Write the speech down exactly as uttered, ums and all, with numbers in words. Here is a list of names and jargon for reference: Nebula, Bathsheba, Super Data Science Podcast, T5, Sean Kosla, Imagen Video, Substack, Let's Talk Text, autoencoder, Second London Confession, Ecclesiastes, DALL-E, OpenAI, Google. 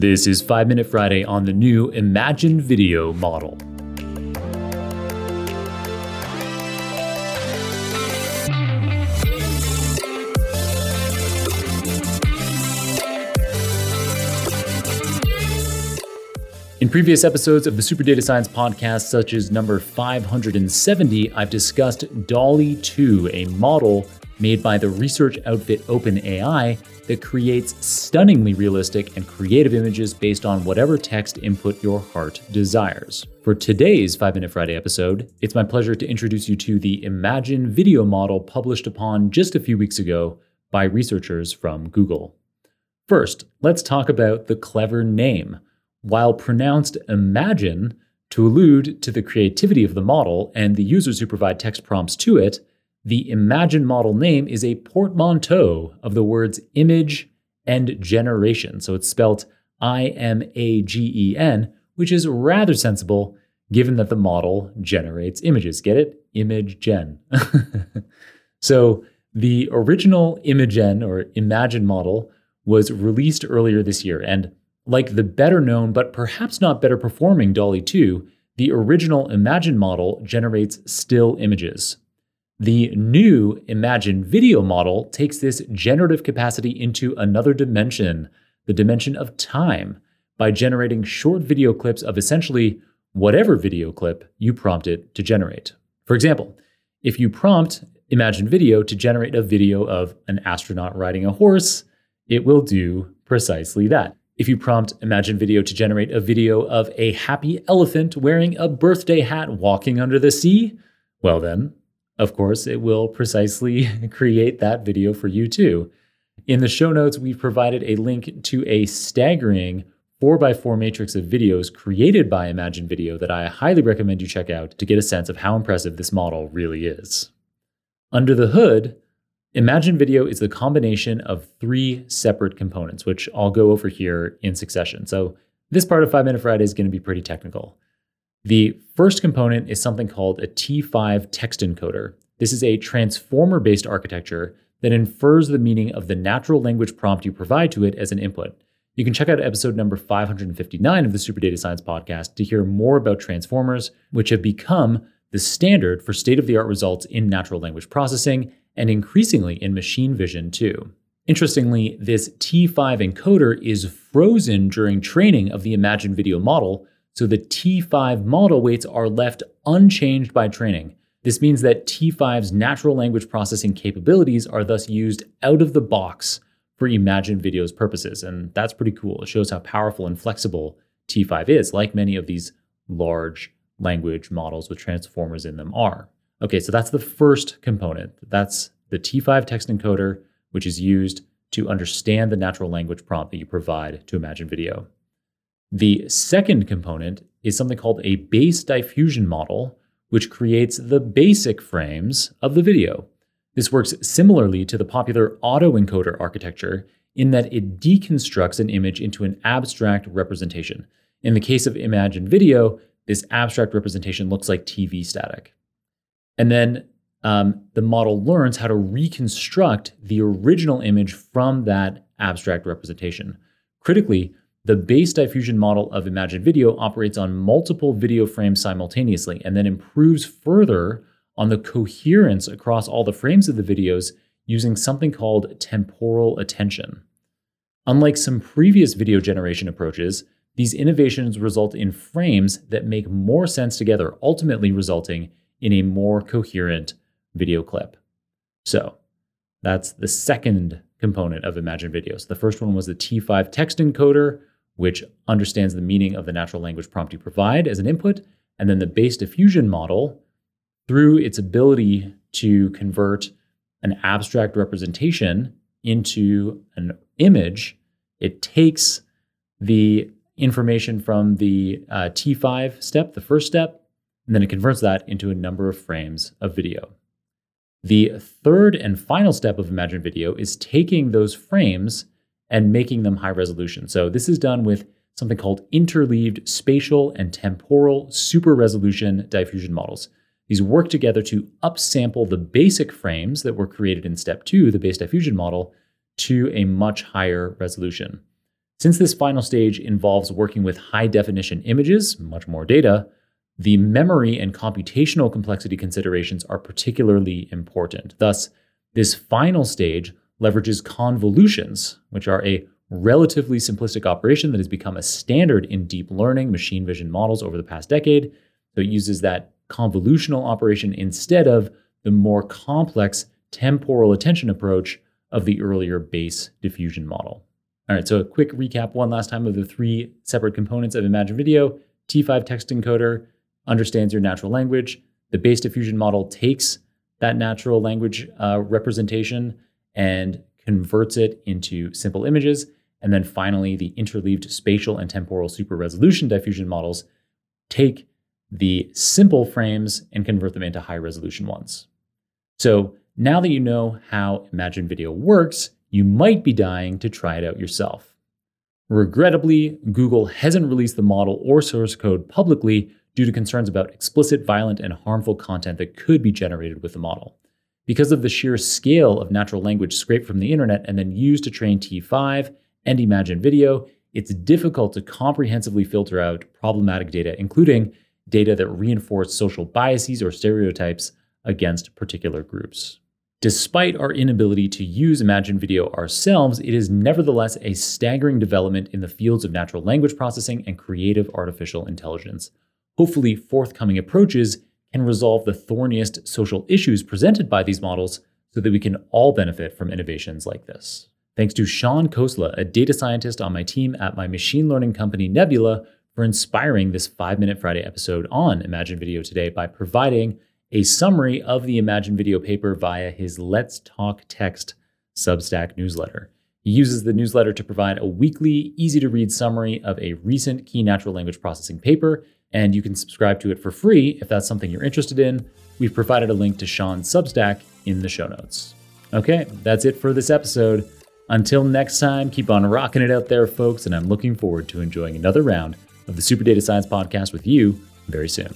This is five minute Friday on the new Imagen Video model. In previous episodes of the Super Data Science Podcast, such as number five hundred seventy, I've discussed DALL-E two, a model made by the research outfit OpenAI that creates stunningly realistic and creative images based on whatever text input your heart desires. For today's five minute Friday episode, it's my pleasure to introduce you to the Imagen Video model published upon just a few weeks ago by researchers from Google. First, let's talk about the clever name. While pronounced Imagine, to allude to the creativity of the model and the users who provide text prompts to it, the Imagen model name is a portmanteau of the words image and generation. So it's spelled I M A G E N, which is rather sensible given that the model generates images. Get it? Image gen. So the original Imagen or Imagen model was released earlier this year, and like the better-known but perhaps not better-performing DALL-E two, the original Imagen model generates still images. The new Imagen Video model takes this generative capacity into another dimension, the dimension of time, by generating short video clips of essentially whatever video clip you prompt it to generate. For example, if you prompt Imagen Video to generate a video of an astronaut riding a horse, it will do precisely that. If you prompt Imagen Video to generate a video of a happy elephant wearing a birthday hat walking under the sea, well then, of course, it will precisely create that video for you too. In the show notes, we've provided a link to a staggering four by four matrix of videos created by Imagen Video that I highly recommend you check out to get a sense of how impressive this model really is. Under the hood, Imagen Video is the combination of three separate components, which I'll go over here in succession. So this part of five minute Friday is going to be pretty technical. The first component is something called a T five text encoder. This is a transformer-based architecture that infers the meaning of the natural language prompt you provide to it as an input. You can check out episode number five hundred fifty-nine of the Super Data Science Podcast to hear more about transformers, which have become the standard for state-of-the-art results in natural language processing and increasingly in machine vision too. Interestingly, this T five encoder is frozen during training of the Imagen Video model, so the T five model weights are left unchanged by training. This means that T five's natural language processing capabilities are thus used out of the box for Imagen Video's purposes, and that's pretty cool. It shows how powerful and flexible T five is, like many of these large language models with transformers in them are. Okay, so that's the first component. That's the T five text encoder, which is used to understand the natural language prompt that you provide to Imagen Video. The second component is something called a base diffusion model, which creates the basic frames of the video. This works similarly to the popular autoencoder architecture in that it deconstructs an image into an abstract representation. In the case of Imagen Video, this abstract representation looks like T V static. And then um, the model learns how to reconstruct the original image from that abstract representation. Critically, the base diffusion model of Imagen Video operates on multiple video frames simultaneously and then improves further on the coherence across all the frames of the videos using something called temporal attention. Unlike some previous video generation approaches, these innovations result in frames that make more sense together, ultimately resulting in a more coherent video clip. So that's the second component of Imagen Video. So the first one was the T five text encoder, which understands the meaning of the natural language prompt you provide as an input, and then the base diffusion model, through its ability to convert an abstract representation into an image, it takes the information from the uh, T five step, the first step, and then it converts that into a number of frames of video. The third and final step of Imagen Video is taking those frames and making them high resolution. So this is done with something called interleaved spatial and temporal super resolution diffusion models. These work together to upsample the basic frames that were created in step two, the base diffusion model, to a much higher resolution. Since this final stage involves working with high-definition images, much more data, the memory and computational complexity considerations are particularly important. Thus, this final stage leverages convolutions, which are a relatively simplistic operation that has become a standard in deep learning machine vision models over the past decade. So it uses that convolutional operation instead of the more complex temporal attention approach of the earlier base diffusion model. All right, so a quick recap one last time of the three separate components of Imagen Video. T five text encoder understands your natural language. The base diffusion model takes that natural language uh, representation and converts it into simple images. And then finally, the interleaved spatial and temporal super resolution diffusion models take the simple frames and convert them into high resolution ones. So now that you know how Imagen Video works, you might be dying to try it out yourself. Regrettably, Google hasn't released the model or source code publicly due to concerns about explicit, violent, and harmful content that could be generated with the model. Because of the sheer scale of natural language scraped from the internet and then used to train T five and Imagen Video, it's difficult to comprehensively filter out problematic data, including data that reinforce social biases or stereotypes against particular groups. Despite our inability to use Imagen Video ourselves, it is nevertheless a staggering development in the fields of natural language processing and creative artificial intelligence. Hopefully, forthcoming approaches can resolve the thorniest social issues presented by these models so that we can all benefit from innovations like this. Thanks to Sean Kosla, a data scientist on my team at my machine learning company Nebula, for inspiring this five minute Friday episode on Imagen Video today by providing a summary of the Imagen Video paper via his Let's Talk Text Substack newsletter. He uses the newsletter to provide a weekly, easy-to-read summary of a recent key natural language processing paper, and you can subscribe to it for free if that's something you're interested in. We've provided a link to Sean's Substack in the show notes. Okay, that's it for this episode. Until next time, keep on rocking it out there, folks, and I'm looking forward to enjoying another round of the Super Data Science Podcast with you very soon.